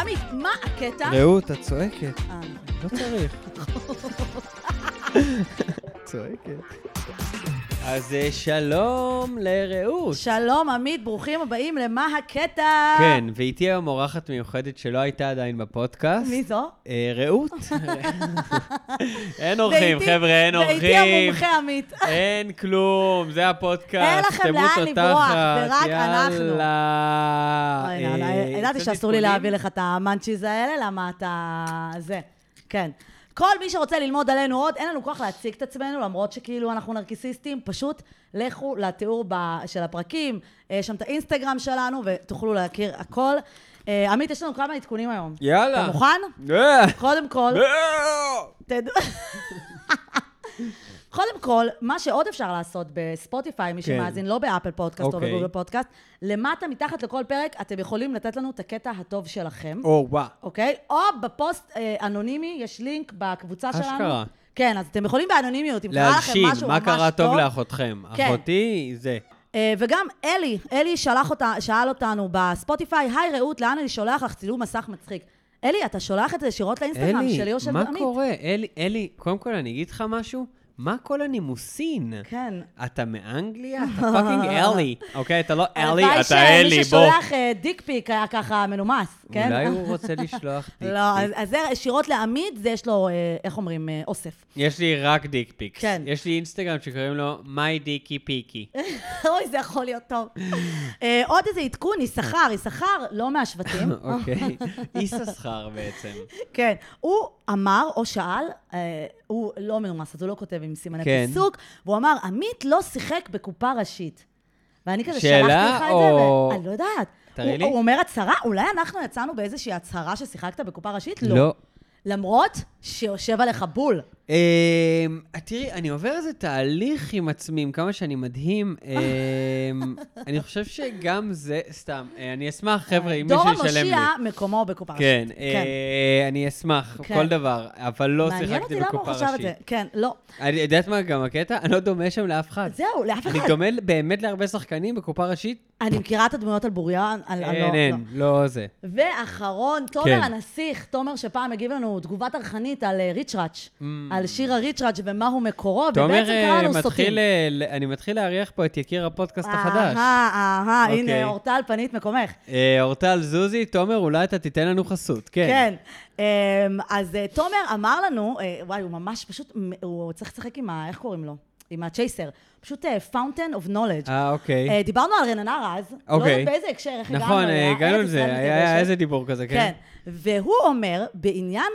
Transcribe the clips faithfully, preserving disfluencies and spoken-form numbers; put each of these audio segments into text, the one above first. עמי, מה הקטע? ראו, אתה צועקת. אה, נכון. לא צריך. צועקת. אז שלום לרעות. שלום עמית, ברוכים הבאים למה הקטע. כן, ואיתי היום אורחת מיוחדת שלא הייתה עדיין בפודקאסט. מי זו? רעות. אין אורחים, חבר'ה, אין אורחים. ואיתי המומחה עמית. אין כלום, זה הפודקאסט. אין לכם לאן לברוח, ורק אנחנו. יאללה. ידעתי שאסור לי להביא לך את המנצ'יז האלה, למה אתה זה. כן. כל מי שרוצה ללמוד עלינו עוד, אין לנו כוח להציג את עצמנו, למרות שכאילו אנחנו נרקיסיסטים, פשוט לכו לתיאור של הפרקים, שם את האינסטגרם שלנו, ותוכלו להכיר הכל. עמית, יש לנו כמה עדכונים היום. יאללה. אתה מוכן? קודם כל... קודם כל, מה שעוד אפשר לעשות בספוטיפיי, מי שמאזין, לא באפל פודקאסט או בגוגל פודקאסט, למטה, מתחת לכל פרק, אתם יכולים לתת לנו את הקטע הטוב שלכם. או, ווא. אוקיי? או בפוסט אנונימי, יש לינק בקבוצה שלנו. אשכרה. כן, אז אתם יכולים באנונימיות, אם קרה לכם משהו ממש טוב. להלשין, מה קרה טוב לאחותכם? אחותי, זה. וגם אלי, אלי שאל אותנו בספוטיפיי, היי רעות, לאן אני שולח לך צילום מסך מצחיק? אלי, אתה שולח את זה ישירות לאינסטגרם שלי או של עמית? מה קורה? אלי, אלי, קודם כל אני אגיד לך משהו. מה כל הנימוסין? כן. אתה מאנגליה? אתה פאקינג אלי. אוקיי, אתה לא אלי, אתה אלי, בוא. מי ששולח דיקפיק היה ככה מנומס, כן? אולי הוא רוצה לשלוח דיקפיק. לא, אז זה ישירות לעמית, זה יש לו, איך אומרים, אוסף. יש לי רק דיקפיקס. כן. יש לי אינסטגרם שקוראים לו מיי דיקי פיקי. אוי, זה יכול להיות טוב. עוד איזה עדכון, יששכר. יששכר לא מהשבטים. אוקיי. יששכר בעצם. כן. הוא אמר או שאל, הוא לא מנומס, אז הוא לא כותב עם סימני כן. פיסוק, והוא אמר, עמית לא שיחק בקופה ראשית. ואני כזה שלחתי לך או... את זה, ואני לא יודעת. הוא, הוא אומר הצהרה, אולי אנחנו יצאנו באיזושהי הצהרה ששיחקת בקופה ראשית? לא. לא. למרות שיושב עליך בול. תראי, אני עובר איזה תהליך עם עצמי, עם כמה שאני מדהים. אני חושב שגם זה, סתם, אני אשמח, חבר'ה, אם מישהו ישלם לי. דור המושיע מקומו בקופה ראשית. כן, אני אשמח, כל דבר, אבל לא שיחקתי בקופה ראשית. כן, לא. אני יודעת מה גם הקטע? אני לא דומה שם לאף אחד. זהו, לאף אחד. אני דומה באמת להרבה שחקנים בקופה ראשית. אני מכירה את הדמויות על בוריין, על לא. אין, אין, לא זה. ואחרון, תומר הנסיך, תומר שפעם הגיב לנו תגובה תרחנית על ריצ'ראץ', על שיר הריצ'ראץ' ומה הוא מקורו, ובעצם קראנו סוטים. תומר, אני מתחיל להריח פה את יקיר הפודקאסט החדש. אהה, אהה, הנה, אורטל פנית מקומך. אורטל זוזי, תומר, אולי אתה תיתן לנו חסות, כן. כן, אז תומר אמר לנו, וואי, הוא ממש פשוט, הוא צריך לשחק עם, איך קוראים לו? עם הצ'ייסר, פשוט Fountain of Knowledge. אה, אוקיי. דיברנו על רננה רז, לא יודעת באיזה הקשר, איך הגענו. נכון, הגענו לזה, היה איזה דיבור כזה, כן. והוא אומר, בעניין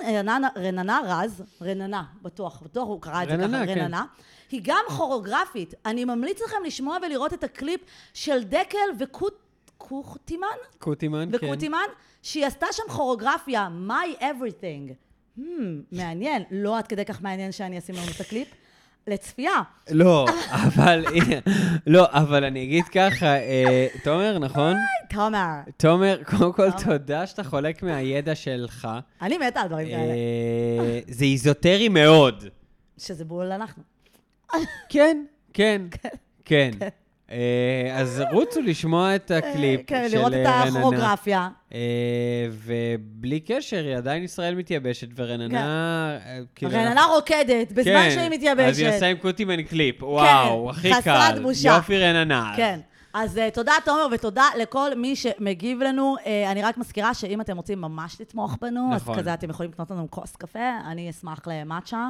רננה רז, רננה, בטוח, בטוח הוא קרא את זה ככה, רננה, היא גם כוריאוגרפית. אני ממליץ לכם לשמוע ולראות את הקליפ של דקל וקוטימן, קוטימן, כן. וקוטימן, שהיא עשתה שם כוריאוגרפיה, My Everything. מעניין, לא עד כדי כך מעניין שאני אשים לנו את הקליפ. לצפייה. לא, אבל לא, אבל אני אגיד ככה, תומר, נכון? תומר. תומר, קודם כל תודה שאתה חולק מהידע שלך. אני מתה על דברים כאלה. זה איזוטרי מאוד. שזה בול אנחנו. כן, כן, כן. אז רוצו לשמוע את הקליפ של רננה. כן, לראות את הכוריאוגרפיה. ובלי קשר, היא עדיין ישראל מתייבשת, ורננה... רננה רוקדת, בזמן שהיא מתייבשת. אז היא עושה עם קוטימן קליפ, וואו, הכי קל. יופי רננה. כן. אז תודה, תומר, ותודה לכל מי שמגיב לנו. אני רק מזכירה שאם אתם רוצים ממש לתמוך בנו, אז כזה אתם יכולים לקנות לנו כוס קפה, אני אשמח למאצ'ה.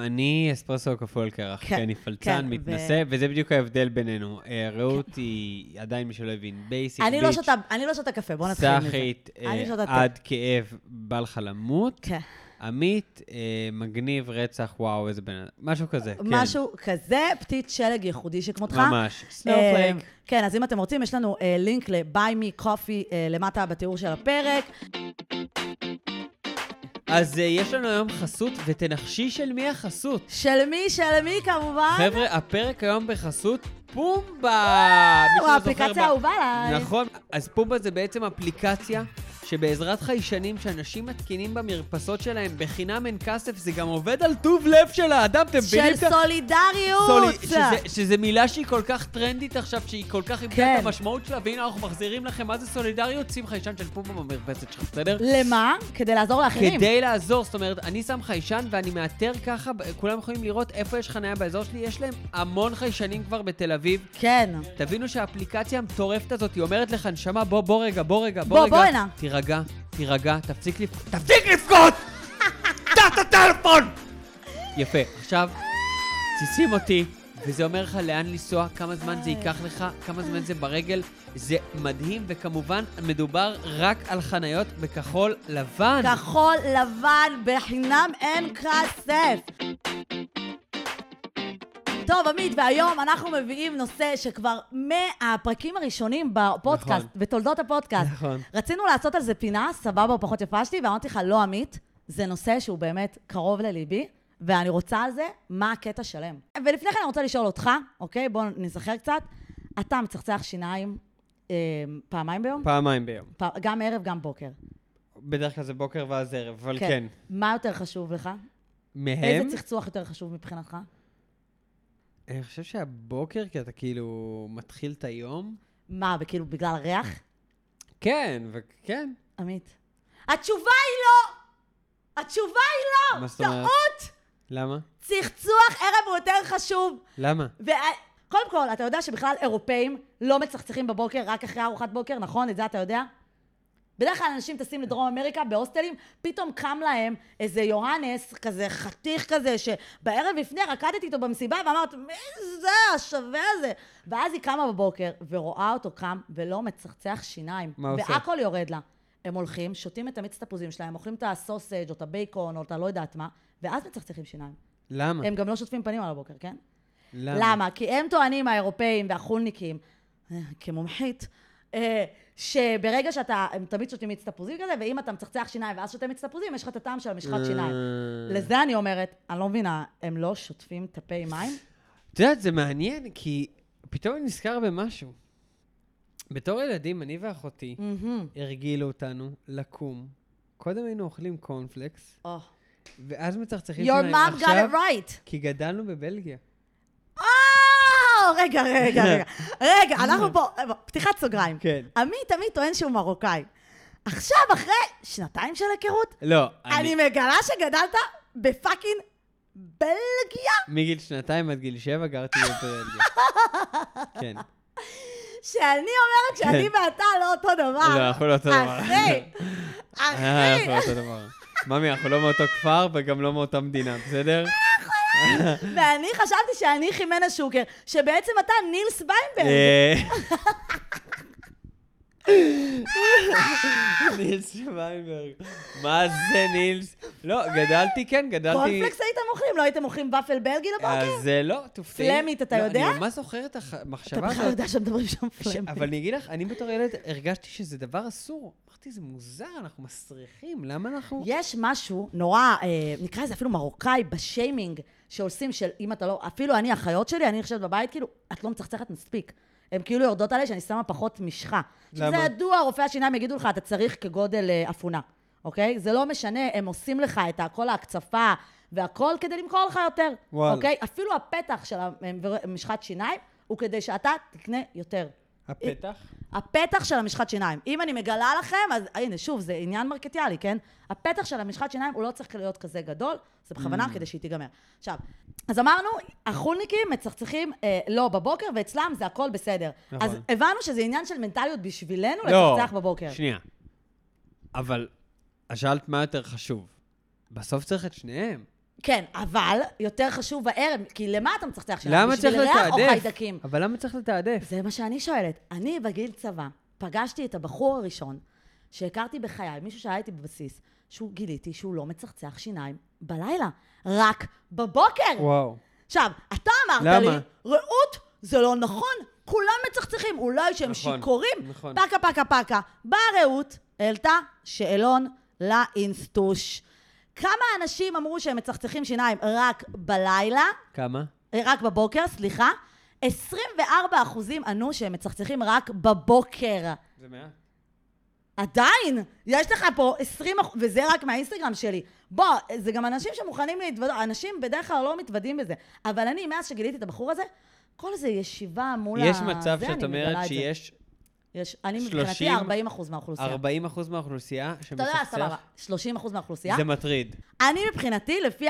אני אספרסו כפול קרח, כי אני פלצן, מתנסה, וזה בדיוק ההבדל בינינו. רעות היא עדיין משולב עם בייסיק, ביץ', סחית, עד כאב, בעל חלמות, עמית, מגניב, רצח, וואו, איזה בן... משהו כזה, כן. משהו כזה, פתית שלג ייחודי שכמותך. ממש, סנופלג. כן, אז אם אתם רוצים, יש לנו לינק ל-Buy Me Coffee למטה בתיאור של הפרק. אז יש לנו היום חסות, ותנחשי של מי החסות? של מי, של מי כמובן? חבר'ה, הפרק היום בחסות פומבה! וואו, האפליקציה האהובה עליי. נכון, אז פומבה זה בעצם אפליקציה שבעזרת חיישנים שאנשים מתקינים במרפסות שלהם בחינם אין כסף, זה גם עובד על טוב לב של האדם, אתם מבינים? של סולידריות! סולי... שזה, שזה מילה שהיא כל כך טרנדית עכשיו, שהיא כל כך איבדה כן. את המשמעות שלה, והנה אנחנו מחזירים לכם מה זה סולידריות, שים חיישן של פומבה במרפסת שלך, בסדר? למה? כדי לעזור לאחרים. כדי לעזור, זאת אומרת, אני שם חיישן ואני מאתר ככה, כולם יכולים לראות איפה יש חניה באזור שלי, יש להם המון חיישנים כבר בתל אביב. כן. תבינו שהאפליקציה המטורפת הזאת, היא אומרת לך, נשמה, בוא, בוא רגע, בוא רגע, בוא, בוא רגע. בוא, בוא, תירגע, תירגע, תפסיק לפ... תפסיק לפקוט! תת הטלפון! יפה, עכשיו, ציסים אותי, וזה אומר לך לאן לנסוע, כמה זמן זה ייקח לך, כמה זמן זה ברגל, זה מדהים, וכמובן מדובר רק על חניות בכחול לבן. כחול לבן, בחינם אין כסף. טוב, עמית, והיום אנחנו מביאים נושא שכבר מהפרקים הראשונים בפודקאסט, נכון. בתולדות הפודקאסט. נכון. רצינו לעשות על זה פינה, סבבה, פחות יפשתי, ואמרתי לך, לא, עמית, זה נושא שהוא באמת קרוב לליבי, ואני רוצה על זה מה הקטע שלם. ולפני כן אני רוצה לשאול אותך, אוקיי? בואו נזכר קצת. אתה מצחצח שיניים אה, פעמיים ביום? פעמיים ביום. פע... גם ערב, גם בוקר. בדרך כלל זה בוקר ואז ערב, אבל כן. כן. מה יותר חשוב לך? מהם? איזה צחצוח יותר חשוב מבחינתך? אני חושב שהבוקר, כי אתה כאילו מתחיל את היום. מה, וכאילו בגלל הריח? כן, וכן. עמית. התשובה היא לא! התשובה היא לא! מה זאת אומרת? טעות! למה? צחצוח ערב הוא יותר חשוב. למה? קודם כל, אתה יודע שבכלל אירופאים לא מצחצחים בבוקר, רק אחרי ארוחת בוקר, נכון? את זה אתה יודע? בדרך כלל אנשים טסים לדרום אמריקה בהוסטלים, פתאום קם להם איזה יוהנס, כזה חתיך כזה, שבערב לפני רקדתי איתו במסיבה ואמרת, מי זה השווה הזה? ואז היא קמה בבוקר ורואה אותו קם ולא מצחצח שיניים. מה עושה? והכל יורד לה. הם הולכים, שותים את המיץ תפוזים שלהם, אוכלים את הסוסג' או את הבייקון או את הלא יודעת מה, ואז מצחצחים שיניים. למה? הם גם לא שוטפים פנים על הבוקר, כן? למה? למה? כי הם טוענים, האירופאים והחולניקים, כמומחית, שברגע שאתה, הם תמיד שותים מצטפוזים כזה, ואם אתה מצחצח שיניים ואז שותם מצטפוזים, יש לך את הטעם של המשחת שיניים. לזה אני אומרת, אני לא מבינה, הם לא שוטפים תפי מים? אתה יודעת, זה מעניין, כי פתאום אני נזכר במשהו. בתור ילדים, אני ואחותי הרגילו אותנו לקום. קודם היינו אוכלים קורנפלקס, ואז מצחצחים שיניים. Your mom got it right. כי גדלנו בבלגיה. רגע, רגע, רגע. רגע, אנחנו פה, פתיחת סוגריים. כן. עמית, עמית טוען שהוא מרוקאי. עכשיו, אחרי שנתיים של הכרות, לא, אני... אני מגלה שגדלת בפאקינג בלגיה. מגיל שנתיים עד גיל שבע גרתי בבלגיה. כן. שאני אומרת שאני ואתה לא אותו דבר. לא, אנחנו לא אותו דבר. אחי, אחי. אנחנו לא אותו דבר. ממי, אנחנו לא מאותו כפר וגם לא מאותה מדינה, בסדר? ואני חשבתי שאני חימנה שוקר, שבעצם אתה נילס ביינברג. נילס ביינברג. מה זה נילס? לא, גדלתי, כן, גדלתי... קורנפלקס הייתם אוכלים, לא הייתם אוכלים ופל בלגי לבוקר? אז לא, תופתעי. פלמית, אתה יודע? אני ממש זוכר את המחשבה. אתה בכלל יודע שמדברים שם פלמית. אבל אני אגיד לך, אני בתור ילד הרגשתי שזה דבר אסור. אמרתי, זה מוזר, אנחנו מסריחים, למה אנחנו... יש משהו נורא, נקרא לזה אפילו מרוקאי, בשיימינג, שעושים של אם אתה לא, אפילו אני, החיות שלי, אני חושבת בבית, כאילו, את לא מצחצחת מספיק. הן כאילו יורדות עליי שאני שמה פחות משחה. שזה ידוע, רופאי השיניים יגידו לך, אתה צריך כגודל אפונה, אוקיי? זה לא משנה, הם עושים לך את כל ההקצפה והכל כדי למכור לך יותר, אוקיי? אפילו הפתח של משחת שיניים הוא כדי שאתה תקנה יותר. הפתח? הפתח של המשחת שיניים. אם אני מגלה לכם, אז הנה, שוב, זה עניין מרקטיאלי, כן? הפתח של המשחת שיניים הוא לא צריך להיות כזה גדול, זה בכוונה כדי שהיא תיגמר. עכשיו, אז אמרנו, החולניקים מצחצחים לא בבוקר, ואצלם זה הכל בסדר. אז הבנו שזה עניין של מנטליות בשבילנו לצחצח בבוקר. שנייה. אבל, שאלת מה יותר חשוב? בסוף צריך את שניהם. כן, אבל יותר חשוב הערב, כי למה אתה מצחצח שלנו? למה צריך לתעדף? או חיידקים? אבל למה צריך לתעדף? זה מה שאני שואלת. אני בגיל צבא פגשתי את הבחור הראשון שהכרתי בחיי, מישהו שהייתי בבסיס, שהוא גיליתי שהוא לא מצחצח שיניים בלילה, רק בבוקר. וואו. עכשיו, אתה אמרת למה? לי, רעות, זה לא נכון, כולם מצחצחים, אולי שהם נכון, שיכורים, נכון. פקה, פקה, פקה. באה רעות, העלתה שאלון לאינסטוש. כמה אנשים אמרו שהם מצחצחים שיניים רק בלילה? כמה? רק בבוקר, סליחה. עשרים וארבעה אחוזים ענו שהם מצחצחים רק בבוקר. זה מאה? עדיין, יש לך פה עשרים, וזה רק מהאינסטגרם שלי. בוא, זה גם אנשים שמוכנים להתוודות, אנשים בדרך כלל לא מתוודים בזה. אבל אני, מאז שגיליתי את הבחור הזה, כל זה ישיבה מול ה... יש מצב שאת אומרת שיש... יש, אני מבחינתי ארבעים אחוז מהאוכלוסייה. ארבעים אחוז מהאוכלוסייה שמחסר... שלושים אחוז מהאוכלוסייה. זה מטריד. אני מבחינתי, לפי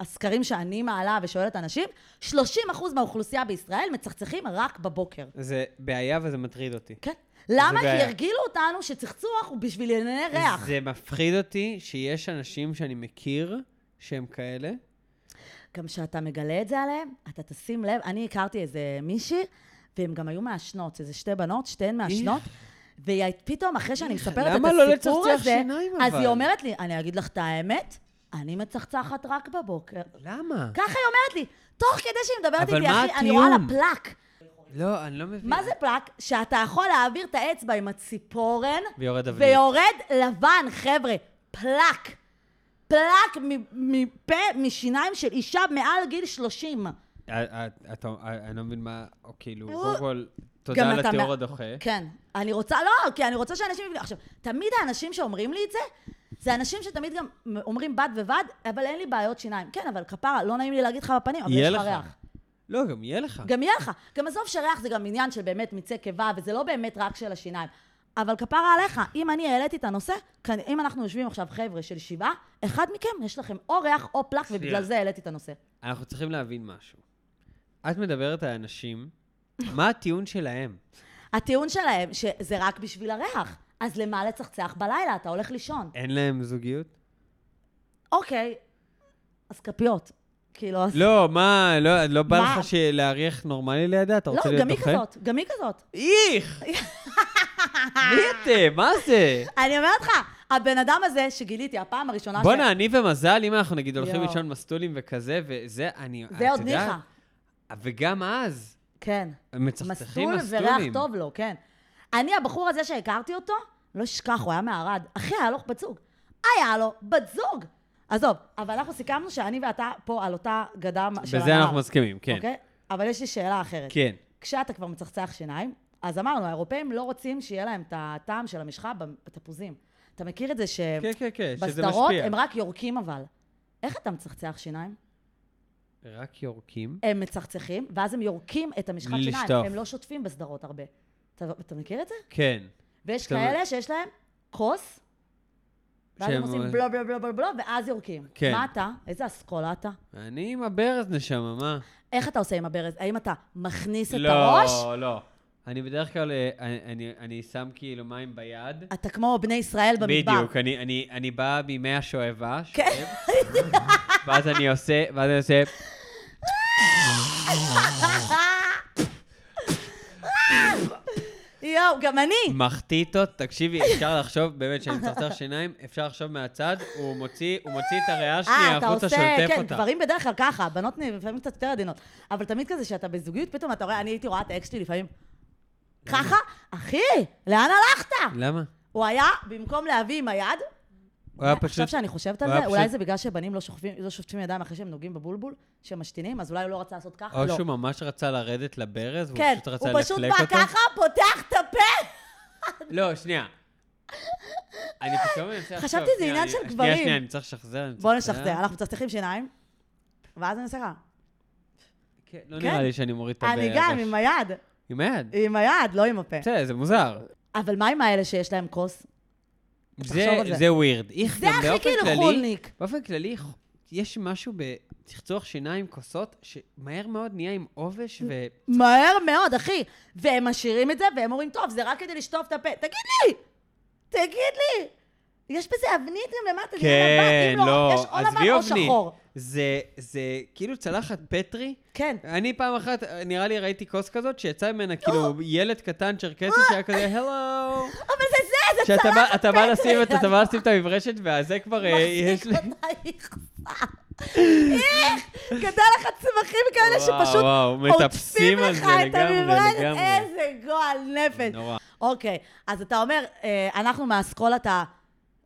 הסקרים שאני מעלה ושואלת אנשים, שלושים אחוז מהאוכלוסייה בישראל מצחצחים רק בבוקר. זה בעיה וזה מטריד אותי. כן. למה? כי הרגילו אותנו שצחצוח הוא בשביל ענייני ריח. זה מפחיד אותי שיש אנשים שאני מכיר שהם כאלה. גם שאתה מגלה את זה עליהם, אתה תשים לב, אני הכרתי איזה מישהי, והן גם היו מהשנות, איזה שתי בנות, שתיהן מהשנות, ופתאום אחרי שאני מספרת את הסיפור הזה, אז היא אומרת לי, אני אגיד לך את האמת, אני מצחצחת רק בבוקר. למה? ככה היא אומרת לי, תוך כדי שהיא מדברת איתי, אחי, אני רואה לה פלק. לא, אני לא מבינה. מה זה פלק? שאתה יכול להעביר את האצבע עם הציפורן, ויורד אבנית. ויורד לבן, חבר'ה, פלק. פלק מפה, משיניים של אישה מעל גיל שלושים. אני לא מבין מה, או כאילו, קודם כל, תודה על התיאור הדוחה. כן, אני רוצה, לא, כי אני רוצה שאנשים יבינו. עכשיו, תמיד האנשים שאומרים לי את זה, זה אנשים שתמיד גם אומרים בד ובד, אבל אין לי בעיות שיניים. כן, אבל כפרה, לא נעים לי להגיד לך בפנים, אבל יש לך ריח. לא, גם יהיה לך. גם יהיה לך. גם עזוב שריח זה גם עניין של באמת מיצי קיבה, וזה לא באמת רק של השיניים. אבל כפרה עליך, אם אני העליתי את הנושא, אם אנחנו יושבים עכשיו חבר'ה של שבעה, אחד מכם יש לכם או ריח או פלק, ובגלל זה העליתי את הנושא. אנחנו צריכים להבין משהו. את מדברת על אנשים, מה הטיעון שלהם? הטיעון שלהם שזה רק בשביל הריח. אז למה לצחצח בלילה? אתה הולך לישון. אין להם זוגיות? אוקיי. אז כפיות. כאילו... לא, מה, לא בא לך להריח נורמלי לידה? אתה רוצה להיות דוחה? לא, גם היא כזאת, גם היא כזאת. איך! מי אתם? מה זה? אני אומרת לך, הבן אדם הזה שגיליתי, הפעם הראשונה ש... בוא'נה, אני ומזל, אם אנחנו נגיד הולכים לישון מסטולים וכזה, וזה, אני... זה עוד ניחה. וגם אז. כן. מצחצחים מסטולים. מסטול וריח טוב לו, כן. אני, הבחור הזה שהכרתי אותו, לא אשכח, הוא היה מערד. אחי, היה לו בת זוג. היה לו בת זוג. עזוב, אבל אנחנו סיכמנו שאני ואתה פה על אותה גדה של הנער. בזה אנחנו מסכימים, כן. אוקיי? אבל יש לי שאלה אחרת. כן. כשאתה כבר מצחצח שיניים, אז אמרנו, האירופאים לא רוצים שיהיה להם את הטעם של המשחה בתפוזים. אתה מכיר את זה ש... כן, כן, כן, שזה משפיע. הם רק יורקים אבל. איך אתה מצחצח שיניים? רק יורקים? הם מצחצחים, ואז הם יורקים את המשחת שיניים. לשטוף. הם לא שוטפים בסדרות הרבה. אתה, אתה מכיר את זה? כן. ויש כאלה שיש להם כוס, ואז הם עושים בלו בלו בלו בלו, ואז יורקים. מה אתה? איזה אסכולה אתה? אני עם הברז נשמה, מה? איך אתה עושה עם הברז? האם אתה מכניס את הראש? לא, לא. אני בדרך כלל, אני שם כאילו מים ביד. אתה כמו בני ישראל במדבר. בדיוק, אני בא בימי השואבה. כן. ואז אני עושה, ואז אני עושה... יואו, גם אני. מחתיתות, תקשיבי, אפשר לחשוב, באמת, שאני מצחצח שיניים, אפשר לחשוב מהצד, הוא מוציא את הריאה שנייה, החוצה שולטף אותה. אה, אתה עושה, כן, דברים בדרך כלל ככה, בנות לפעמים קצת יותר עדינות, אבל תמיד כזה שאתה בזוגיות, פתאום אתה רואה, אני הייתי רואה את האקס שלי לפעמים, ככה, אחי, לאן הלכת? למה? הוא היה, במקום להביא עם היד, עכשיו שאני חושבת על זה, אולי זה בגלל שבנים לא שופטים ידיים אחרי שהם נוגעים בבולבול, שהם משתינים, אז אולי הוא לא רצה לעשות ככה, לא. או שהוא ממש רצה לרדת לברז, והוא פשוט רצה להחלק אותו. כן, הוא פשוט בא ככה, פותח את הפה. לא, שנייה. אני פתאום מנסה עכשיו. חשבתי זה עניין של גברים. שנייה, שנייה, אני צריך לשחזר. בואו נשחזר, אנחנו מצחצחים שיניים, ואז אני אעשה. כן, לא נראה לי שאני מוריד את הברז. אני גם עם היד. עם היד? עם היד, לא עם הפה. זה מוזר. אבל מה עם האלה שיש להם כוס? זה ווירד. זה הכי כאילו חולניק. באופן כללי, יש משהו בצחצוח שיניים, כוסות, שמהר מאוד נהיה עם עובש ו... מהר מאוד, אחי. והם משאירים את זה, והם אומרים, טוב, זה רק כדי לשטוף את הפה. תגיד לי! תגיד לי! יש בזה אבנית גם למטה, זה לבן, אם לא, יש או לבן או שחור. זה כאילו צלחת פטרי. כן. אני פעם אחת, נראה לי, ראיתי כוס כזאת, שיצא ממנה כאילו ילד קטן צ'רקסי, שהיה כזה, הלו! אבל זה זה! שאתה בא לשים את המברשת, וזה כבר יש לי... איך? גדל לך צמחים כאלה שפשוט עוטפים לך את המברשת. איזה גועל נפש. אוקיי, אז אתה אומר, אנחנו מהאסכולת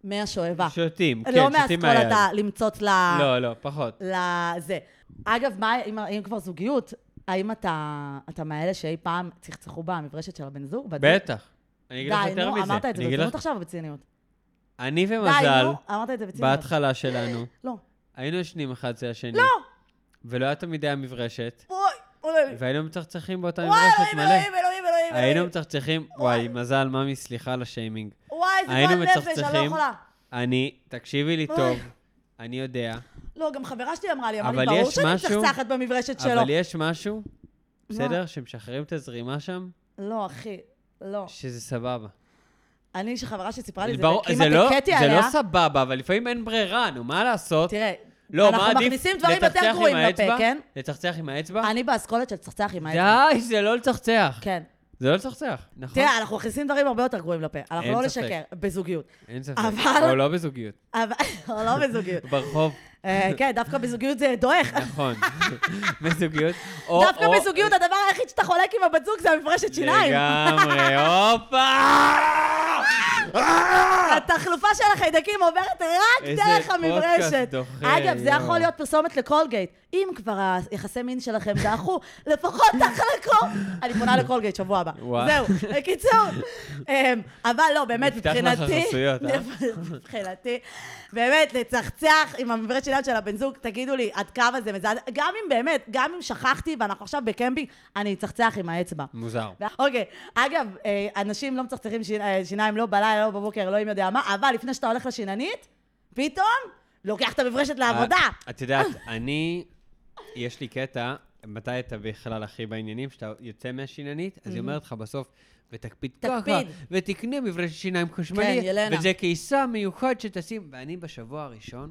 מהשואבה. שותים, כן, שותים מהיד. לא מהאסכולת למצוץ ל... לא, לא, פחות. לזה. אגב, אם כבר זוגיות, האם אתה מאלה שאי פעם צחצחו בה המברשת של הבן זוג? בטח. אני אגיד לך יותר מזה. אמרת את זה בציניות עכשיו או בציניות? אני ומזל, בהתחלה שלנו, היינו ישנים אחד זה השני. לא! ולא היה תמיד היה מברשת. והיינו מצחצחים באותה מברשת מלא. היינו מצחצחים, וואי, מזל, ממי, סליחה לשיימינג. וואי, זה כבר נפש, אני לא יכולה. אני, תקשיבי לי טוב, אני יודע. לא, גם חברה שלי אמרה לי, אמרה לי, ברור שאני מצחצחת במברשת שלו. אבל יש משהו, בסדר, שמשחררים את הזרימה שם? לא, אחי, לא. שזה סבבה. אני, שחברה שסיפרה לי, זה כמעט הקטי עליה. זה לא סבבה, אבל לפעמים אין ברירה, נו, מה לעשות? תראה, אנחנו מכניסים דברים יותר גרועים בפה, כן? לצחצח עם האצבע? אני באסכולת של צחצח עם האצבע. די, זה לא לצחצח. כן. זה לא לצחצח, נכון? תראה, אנחנו מכניסים דברים הרבה יותר גרועים לפה. אנחנו לא לשקר, בזוגיות. אין ספק, או לא בזוגיות. או לא בזוגיות. ברחוב. כן, דווקא בזוגיות זה דועך. נכון, בזוגיות. דווקא בזוגיות הדבר היחיד שאתה חולק עם הבת זוג זה המפרשת שיניים. לגמרי, הופה! התחלופה של החיידקים עוברת רק דרך המברשת. אגב, זה יכול להיות פרסומת לקולגייט. אם כבר היחסי מין שלכם דעכו, לפחות תחלקו. אני פונה לקולגייט שבוע הבא. זהו, בקיצור. אבל לא, באמת, מבחינתי... מבחינתי. באמת, לצחצח עם המברשת שיניים של הבן זוג, תגידו לי, עד כמה זה מזעזע. גם אם באמת, גם אם שכחתי ואנחנו עכשיו בקמפינג, אני אצחצח עם האצבע. מוזר. אוקיי, אגב, אנשים לא מצחצחים שיניים, לא בלילה, לא בבוקר, לא אם יודע מה, אבל לפני שאתה הולך לשיננית, פתאום לוקח את המברשת לעבודה. את יודעת, אני, יש לי קטע, מתי אתה בכלל הכי בעניינים, שאתה יוצא מהשיננית, אז היא אומרת לך בסוף, ותקפיד ככה, ותקנה מברשת שיניים חשמלית, וזה כיסה מיוחד שתשים, ואני בשבוע הראשון,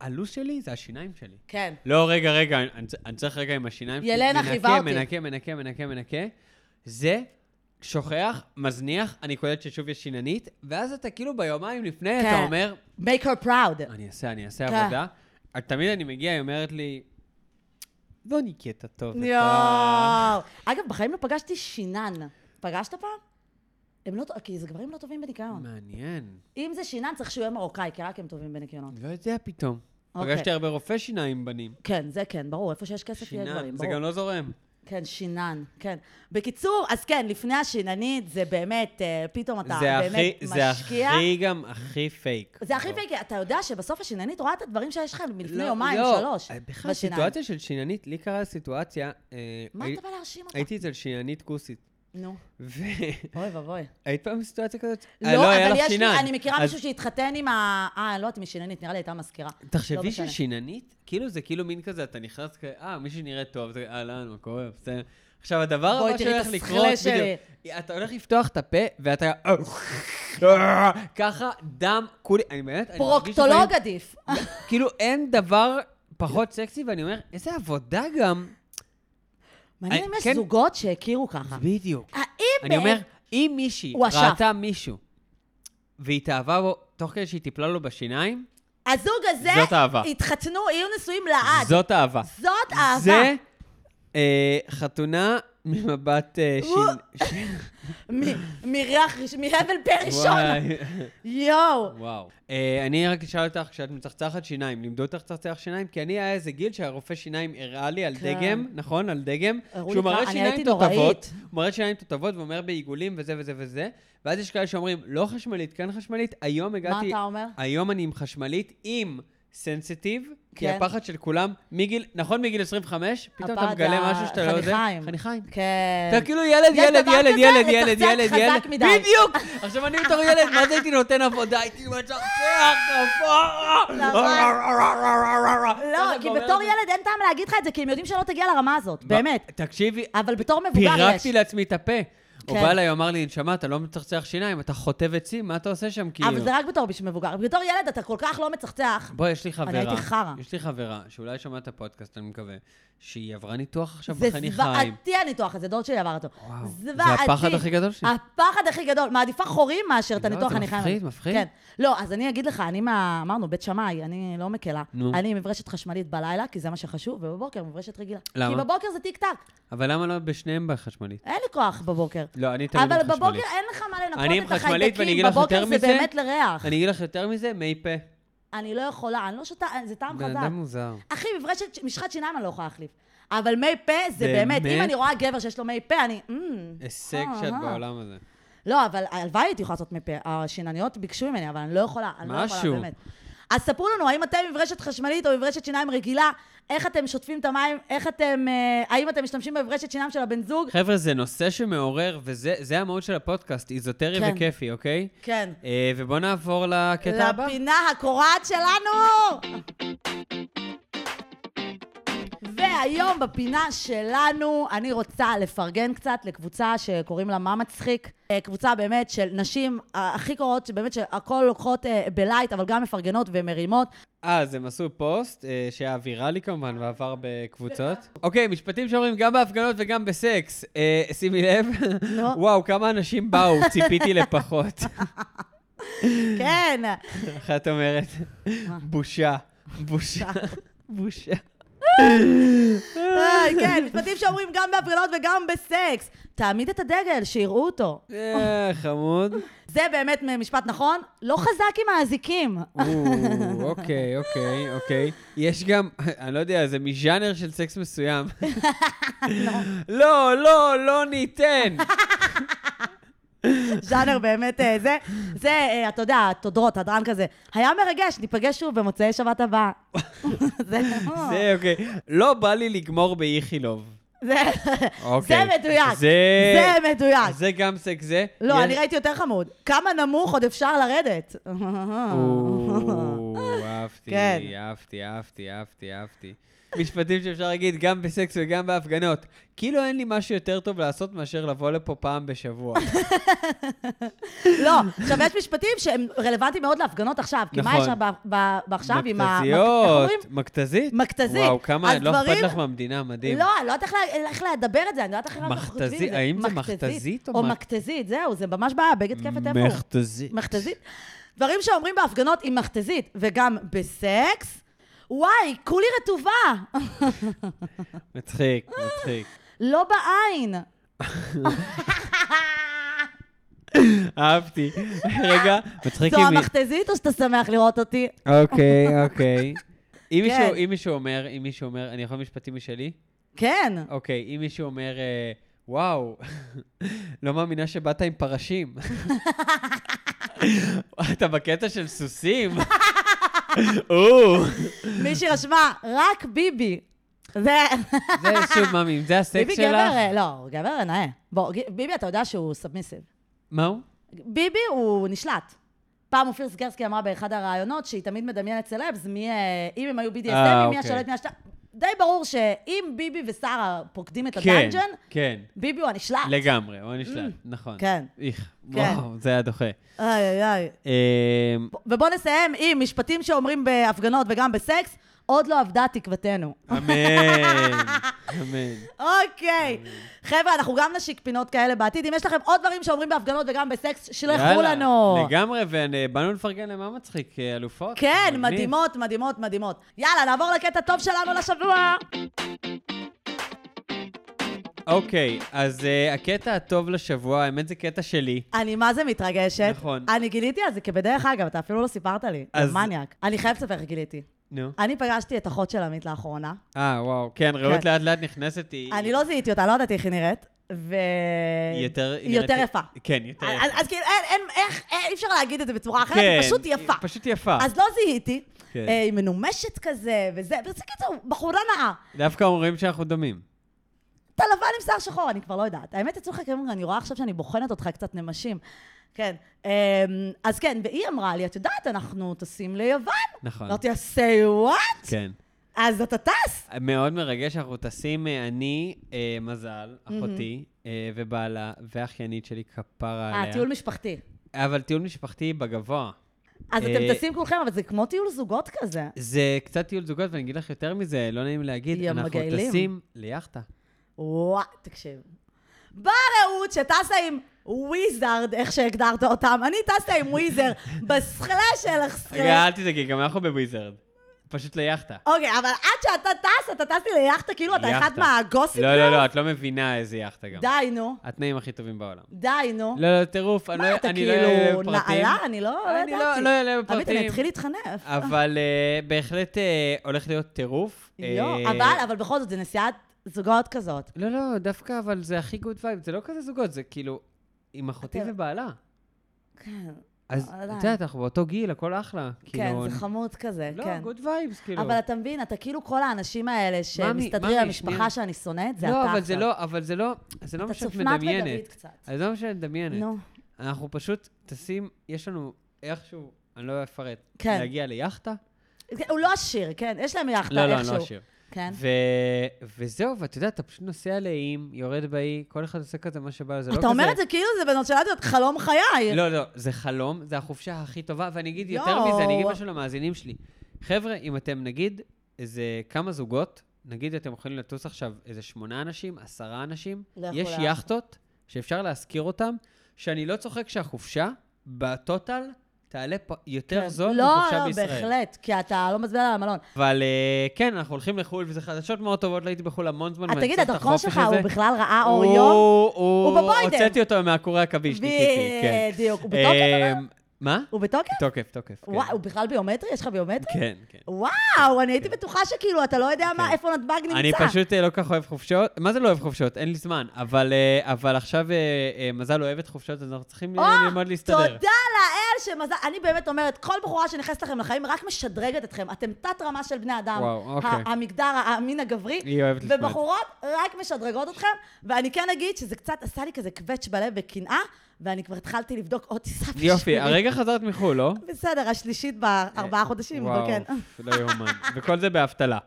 הלוס שלי זה השיניים שלי. כן. לא, רגע, רגע, אני צריך רגע עם השיניים שלי. ילנה חיבה אותי. מנקה, מנקה, מנקה, מנקה, זה... שוכח, מזניח, אני קולט ששוב יש שיננית, ואז אתה כאילו ביומיים לפני, אתה אומר... make her proud. אני אעשה, אני אעשה עבודה. תמיד אני מגיע, היא אומרת לי, בוא ניקטע טוב. יואו. אגב, בחיים לא פגשתי שינן. פגשת פעם? כי זה גברים לא טובים בניקיון. מעניין. אם זה שינן, צריך שהוא יהיה מרוקאי, כי רק הם טובים בניקיונות. לא יודע פתאום. פגשתי הרבה רופא שיניים בנים. כן, זה כן, ברור. איפה שיש כסף יהיה גברים, ברור. זה גם לא זורם. כן, שינן, כן. בקיצור, אז כן, לפני השיננית, זה באמת, פתאום אתה באמת משקיע. זה הכי גם, הכי פייק. זה הכי פייק, אתה יודע שבסוף השיננית רואה את הדברים שיש לך מלפני יומיים, שלוש. בכלל, סיטואציה של שיננית, לי קרה סיטואציה... מה אתה בא להרשים אותך? הייתי אצל שיננית כוסית. נו. אוי ובוי. היית פעם סיטואציה כזאת? לא, אבל יש לי, אני מכירה מישהו שהתחתן עם ה... אה, לא, את משיננית, נראה לי הייתה מזכירה. תחשבי ששיננית, כאילו זה כאילו מין כזה, אתה נכנס כזה, אה, מישהו נראה טוב, זה אהלן, מה קורה, בסדר. עכשיו, הדבר הבא שהולך לקרות, בדיוק, אתה הולך לפתוח את הפה, ואתה... ככה, דם, כולי, אני באמת... פרוקטולוג עדיף. כאילו, אין דבר פחות סקסי, ואני אומר, איזה עבודה גם... מעניין אם יש זוגות שהכירו ככה. בדיוק. אני אומר, אם מישהי ראתה מישהו, והיא תאהבה בו, תוך כדי שהיא טיפלה לו בשיניים, הזוג הזה, התחתנו, יהיו נשואים לעד. זאת אהבה. זאת אהבה. זה חתונה ממבט שין. מרבל פרשון. יואו. וואו. אני רק אשאל אותך, כשאת מצחצחת שיניים, לימדו אותך לצחצח שיניים? כי אני היה איזה גיל שהרופא שיניים הראה לי על דגם, נכון? על דגם. שהוא מראה שיניים תותבות. הוא מראה שיניים תותבות ואומר בעיגולים וזה וזה וזה. ואז יש כאלה שאומרים, לא חשמלית, כן חשמלית. היום הגעתי... מה אתה אומר? היום אני עם חשמלית, עם... סנסיטיב, כי הפחד של כולם, מגיל, נכון מגיל עשרים וחמש, פתאום אתה מגלה משהו שאתה לא יודע. חניכיים. חניכיים. כן. אתה כאילו ילד, ילד, ילד, ילד, ילד, ילד, ילד. בדיוק! עכשיו אני בתור ילד, מה זה הייתי נותן עבודה? הייתי מצחצח, כפה! לא, כי בתור ילד אין טעם להגיד לך את זה, כי הם יודעים שלא תגיע לרמה הזאת, באמת. תקשיבי, אבל בתור מבוגר יש. פירקתי לעצמי את הפה. הוא בא אליי, אמר לי, נשמע, אתה לא מצחצח שיניים, אתה חוטב עצים, מה אתה עושה שם? אבל זה רק בתור מבוגר. בתור ילד אתה כל כך לא מצחצח. בוא, יש לי חברה. אני הייתי חרה. יש לי חברה, שאולי שמעת את הפודקאסט, אני מקווה, שהיא עברה ניתוח עכשיו בחניכיים. זה זוועתי הניתוח הזה, דוד שלי עבר אותו. זה הפחד הכי גדול שלי. הפחד הכי גדול. מעדיפה חורים מאשר את הניתוח החניכיים. מפחיד, מפחיד. כן. לא, אז אני אגיד לך, אני אמרנו, בית שמאי, אני לא מקלה. אני מברשת חשמלית בלילה, כי זה מה שחשוב, ובבוקר מברשת רגילה. כי בבוקר זה טיק טק. אבל למה לא בשניהם בחשמלית? אין לי כוח בבוקר. לא, אני תמיד חשמלית. אבל בבוקר אין לך מה לנקות את החיידקים, בבוקר זה באמת לריח. אני אגיד לך יותר מזה, מי פה. אני לא יכולה, אני לא שותה, זה טעם חזק. זה מוזר. אחי, מברשת, משחת שיניים אני לא יכולה להחליף. אבל מי פה זה באמת, אם אני רואה גבר שיש לו מי פה, אני... הישג שאת בעולם הזה. לא, אבל הלוואי הייתי יכולה לעשות מי פה. השינניות ביקשו ממני, אבל אני לא יכולה, אני לא יכולה, באמת. אז ספרו לנו, האם אתם מברשת חשמלית או מברשת שיניים רגילה, איך אתם שוטפים את המים, איך אתם, האם אתם משתמשים במברשת שיניים של הבן זוג? חבר'ה, זה נושא שמעורר, וזה המהות של הפודקאסט, איזוטרי וכיפי, אוקיי? כן. ובואו נעבור לקטע הבא. לפינה הקורעת שלנו! והיום בפינה שלנו אני רוצה לפרגן קצת לקבוצה שקוראים לה מה מצחיק, קבוצה באמת של נשים הכי קוראות, שבאמת שהכל לוקחות בלייט, אבל גם מפרגנות ומרימות. אז הם עשו פוסט שהיה ויראלי כמובן ועבר בקבוצות. אוקיי, משפטים שאומרים גם בהפגנות וגם בסקס. שימי לב, וואו, כמה אנשים באו, ציפיתי לפחות. כן. אחת אומרת, בושה, בושה, בושה. כן, משפטים שאומרים גם בהפגנות וגם בסקס. תעמיד את הדגל, שיראו אותו. חמוד. זה באמת משפט נכון? לא חזק עם האזיקים. אוקיי, אוקיי, אוקיי. יש גם, אני לא יודע, זה מז'אנר של סקס מסוים. לא, לא, לא ניתן. ז'אנר באמת זה, זה, אתה יודע, תודרות, הדרן כזה. היה מרגש, ניפגש שוב במוצאי שבת הבא. זה, אוקיי. לא בא לי לגמור באיכילוב. זה מדויק. זה מדויק. זה גם סק זה. לא, אני ראיתי יותר חמוד. כמה נמוך עוד אפשר לרדת. אהבתי, אהבתי, אהבתי, אהבתי, אהבתי. משפטים שאפשר להגיד גם בסקס וגם בהפגנות. כאילו אין לי משהו יותר טוב לעשות מאשר לבוא לפה פעם בשבוע. לא, עכשיו יש משפטים שהם רלוונטיים מאוד להפגנות עכשיו. כי מה יש עכשיו עם ה... מקטזיות. מקטזית? מקטזית. וואו, כמה, לא אכפת לך מהמדינה, מדהים. לא, לא יודעת איך לדבר את זה, אני לא יודעת איך אנחנו חושבים. האם זה מכתזית או מקטזית? זהו, זה ממש בעיה, בגד כיף את איפה. מכתזית. מכתזית. דברים שאומרים בהפגנות עם מכתזית וגם בסקס. וואי, כולי רטובה. מצחיק, מצחיק. לא בעין. אהבתי. רגע, מצחיק עם... זו המכתזית או שאתה שמח לראות אותי? אוקיי, אוקיי. אם מישהו אומר, אם מישהו אומר, אני יכול משפטים משלי? כן. אוקיי, אם מישהו אומר, וואו, לא מאמינה שבאת עם פרשים. אתה בקטע של סוסים. מי שרשמה, רק ביבי. זה שוב מאמין, זה הסקס שלך? לא, גבר נאה. ביבי, אתה יודע שהוא סאבמיסיב. מה הוא? ביבי הוא נשלט. פעם אופיר סגרסקי אמרה באחד הרעיונות שהיא תמיד מדמיינת סלבס, אם הם היו בי די אס אם, מי השולט, מי השולט. די ברור שאם ביבי ושרה פוקדים את הדנג'ן, ביבי הוא הנשלט. לגמרי, הוא הנשלט, נכון. כן. איך, וואו, זה היה דוחה. איי, איי. ובוא נסיים עם משפטים שאומרים בהפגנות וגם בסקס, עוד לא עבדה תקוותנו. אמן, אמן. אוקיי. חבר'ה, אנחנו גם נשיק פינות כאלה בעתיד. אם יש לכם עוד דברים שאומרים בהפגנות וגם בסקס, שלחו לנו. לגמרי, ובאנו לפרגן למה מצחיק, אלופות. כן, מדהימות, מדהימות, מדהימות. יאללה, נעבור לקטע טוב שלנו לשבוע. אוקיי, אז הקטע הטוב לשבוע, האמת זה קטע שלי. אני מה זה מתרגשת. נכון. אני גיליתי על זה כבדרך אגב, אתה אפילו לא סיפרת לי. זה מניאק. אני חייב לספר, גיליתי. נו. אני פגשתי את אחות של עמית לאחרונה. אה, וואו. כן, רעות לאט לאט נכנסת. אני לא זיהיתי אותה, לא יודעת איך היא נראית. היא יותר יפה. כן, יותר יפה. אז כאילו, אי אפשר להגיד את זה בצורה אחרת, היא פשוט יפה. פשוט יפה. אז לא זיהיתי. היא מנומשת כזה, וזה כאילו, בחורה נאה. דווקא אומרים שאנחנו דומים. אתה לבן עם שיער שחור, אני כבר לא יודעת. האמת, יצאו לך כאילו, אני רואה עכשיו שאני בוחנת אותך קצת נמשים. כן, אז כן, והיא אמרה לי, את יודעת, אנחנו טסים ליוון. נכון. לא תעשה וואט? כן. אז אתה טס? מאוד מרגש, אנחנו טסים, אני, מזל, אחותי, ובעלה, ואחיינית שלי כפרה עליה. אה, טיול משפחתי. אבל טיול משפחתי בגבוה. אז אתם טסים כולכם, אבל זה כמו טיול זוגות כזה. זה קצת טיול זוגות, ואני אגיד לך יותר מזה, לא נעים להגיד, אנחנו טסים ליחטה. וואו, תקשיב. ברעות שטסה עם... וויזרד, איך שהגדרת אותם. אני טסתי עם וויזר, בסחלה שלך סחלה. רגע, אל תדאגי, גם אנחנו בוויזרד. פשוט ליחטה. אוקיי, אבל עד שאתה טס, אתה טסתי ליחטה, כאילו אתה אחד מהגוסיפים. לא, לא, לא, את לא מבינה איזה יחטה גם. די, נו. התנאים הכי טובים בעולם. די, נו. לא, לא, טירוף, אני לא אעלה בפרטים. מה, אתה כאילו נעלה? אני לא ידעתי. לא אעלה בפרטים. עמית, אני אתחיל להתחנף. אבל בהחלט הולך להיות טירוף. לא, אבל בכל זאת, זה נסיעת זוגות כזאת. לא, לא, דווקא, אבל זה הכי גוד וייב, זה לא כזה זוגות, זה כאילו, עם אחותי ובעלה. כן. אז את יודעת, אנחנו באותו גיל, הכל אחלה. כן, זה חמוד כזה, כן. לא, גוד וייבס, כאילו. אבל אתה מבין, אתה כאילו כל האנשים האלה שמסתדרים למשפחה שאני שונאת, זה אתה עכשיו. לא, אבל זה לא, אבל זה לא, זה לא מה שאת מדמיינת. אתה צופנת ודבית קצת. זה לא מה שאת מדמיינת. נו. אנחנו פשוט תשים, יש לנו איכשהו, אני לא אפרט, להגיע ליחטה. הוא לא עשיר, כן, יש להם יחטה איכשהו. לא, לא, לא עשיר. כן. וזהו, ואת יודעת, אתה פשוט נוסע לאים, יורד באי, כל אחד עושה כזה מה שבא, זה לא כזה. אתה אומר את זה כאילו, זה בנות של עדיות, חלום חיי. לא, לא, זה חלום, זה החופשה הכי טובה, ואני אגיד יותר מזה, אני אגיד משהו למאזינים שלי. חבר'ה, אם אתם נגיד איזה כמה זוגות, נגיד אתם יכולים לטוס עכשיו איזה שמונה אנשים, עשרה אנשים, יש יחטות שאפשר להזכיר אותם, שאני לא צוחק שהחופשה, בטוטל, תעלה יותר זול מחופשה בישראל. לא, לא, בהחלט, כי אתה לא מצביע על המלון. אבל כן, אנחנו הולכים לחול, וזה חדשות מאוד טובות, לא הייתי בחול המון זמן. אז תגיד, הדרכון שלך הוא בכלל ראה אור יום? הוא בבוידן. הוצאתי אותו מהקורי עכביש, ניקיתי. בדיוק, הוא בתוקף? מה? הוא בתוקף? תוקף, תוקף. הוא בכלל ביומטרי? יש לך ביומטרי? כן, כן. וואו, אני הייתי בטוחה שכאילו, אתה לא יודע איפה נתב"ג נמצא. אני פשוט לא כך אוהב חופשות. מה זה לא אוהב חופשות? אין לי זמן. אבל עכשיו מזל אוהבת חופשות, אז אנחנו צריכים ללמוד להסתדר. תודה לאל שמזל. אני באמת אומרת, כל בחורה שנכנסת לכם לחיים רק משדרגת אתכם. אתם תת רמה של בני אדם. המגדר, המין הגברי. היא אוהבת לשמוע. ובחורות רק משדרגות אתכם. ואני כן אגיד שזה קצת עשה לי כזה קווץ' בלב וקנאה. ואני כבר התחלתי לבדוק עוד טיסה בשבילי. יופי, הרגע חזרת מחול, לא? בסדר, השלישית בארבעה חודשים, אבל כן. וואו, לא יאומן. וכל זה באבטלה.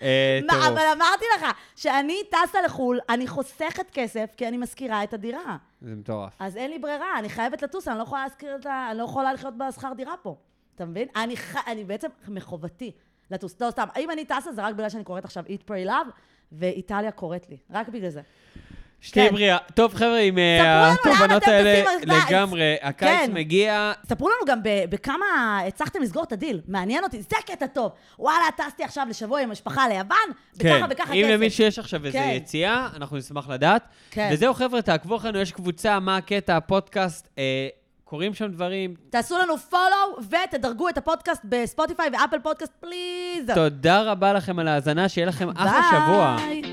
אבל אמרתי לך, שאני טסה לחול, אני חוסכת כסף, כי אני מזכירה את הדירה. זה מטורף. אז אין לי ברירה, אני חייבת לטוס, אני לא יכולה להזכיר את ה... אני לא יכולה לחיות בשכר דירה פה. אתה מבין? אני בעצם מחובתי לטוס. לא סתם, אם אני טסה, זה רק בגלל שאני קוראת עכשיו Eat Pray Love, ואיטליה קוראת לי. רק בגלל זה. שתי בריאה. טוב, חבר'ה, עם התובנות האלה לגמרי, הקיץ מגיע. ספרו לנו גם בכמה הצלחתם לסגור את הדיל. מעניין אותי, זה קטע טוב. וואלה, טסתי עכשיו לשבוע עם המשפחה ליוון, וככה וככה כסף. אם למי שיש עכשיו איזו יציאה, אנחנו נשמח לדעת. וזהו, חבר'ה, תעקבו אחרינו, יש קבוצה, מה הקטע, הפודקאסט, קוראים שם דברים. תעשו לנו follow ותדרגו את הפודקאסט בספוטיפיי ואפל פודקאסט, פליז. תודה רבה לכם על ההאזנה, שיהיה לכם אחלה שבוע.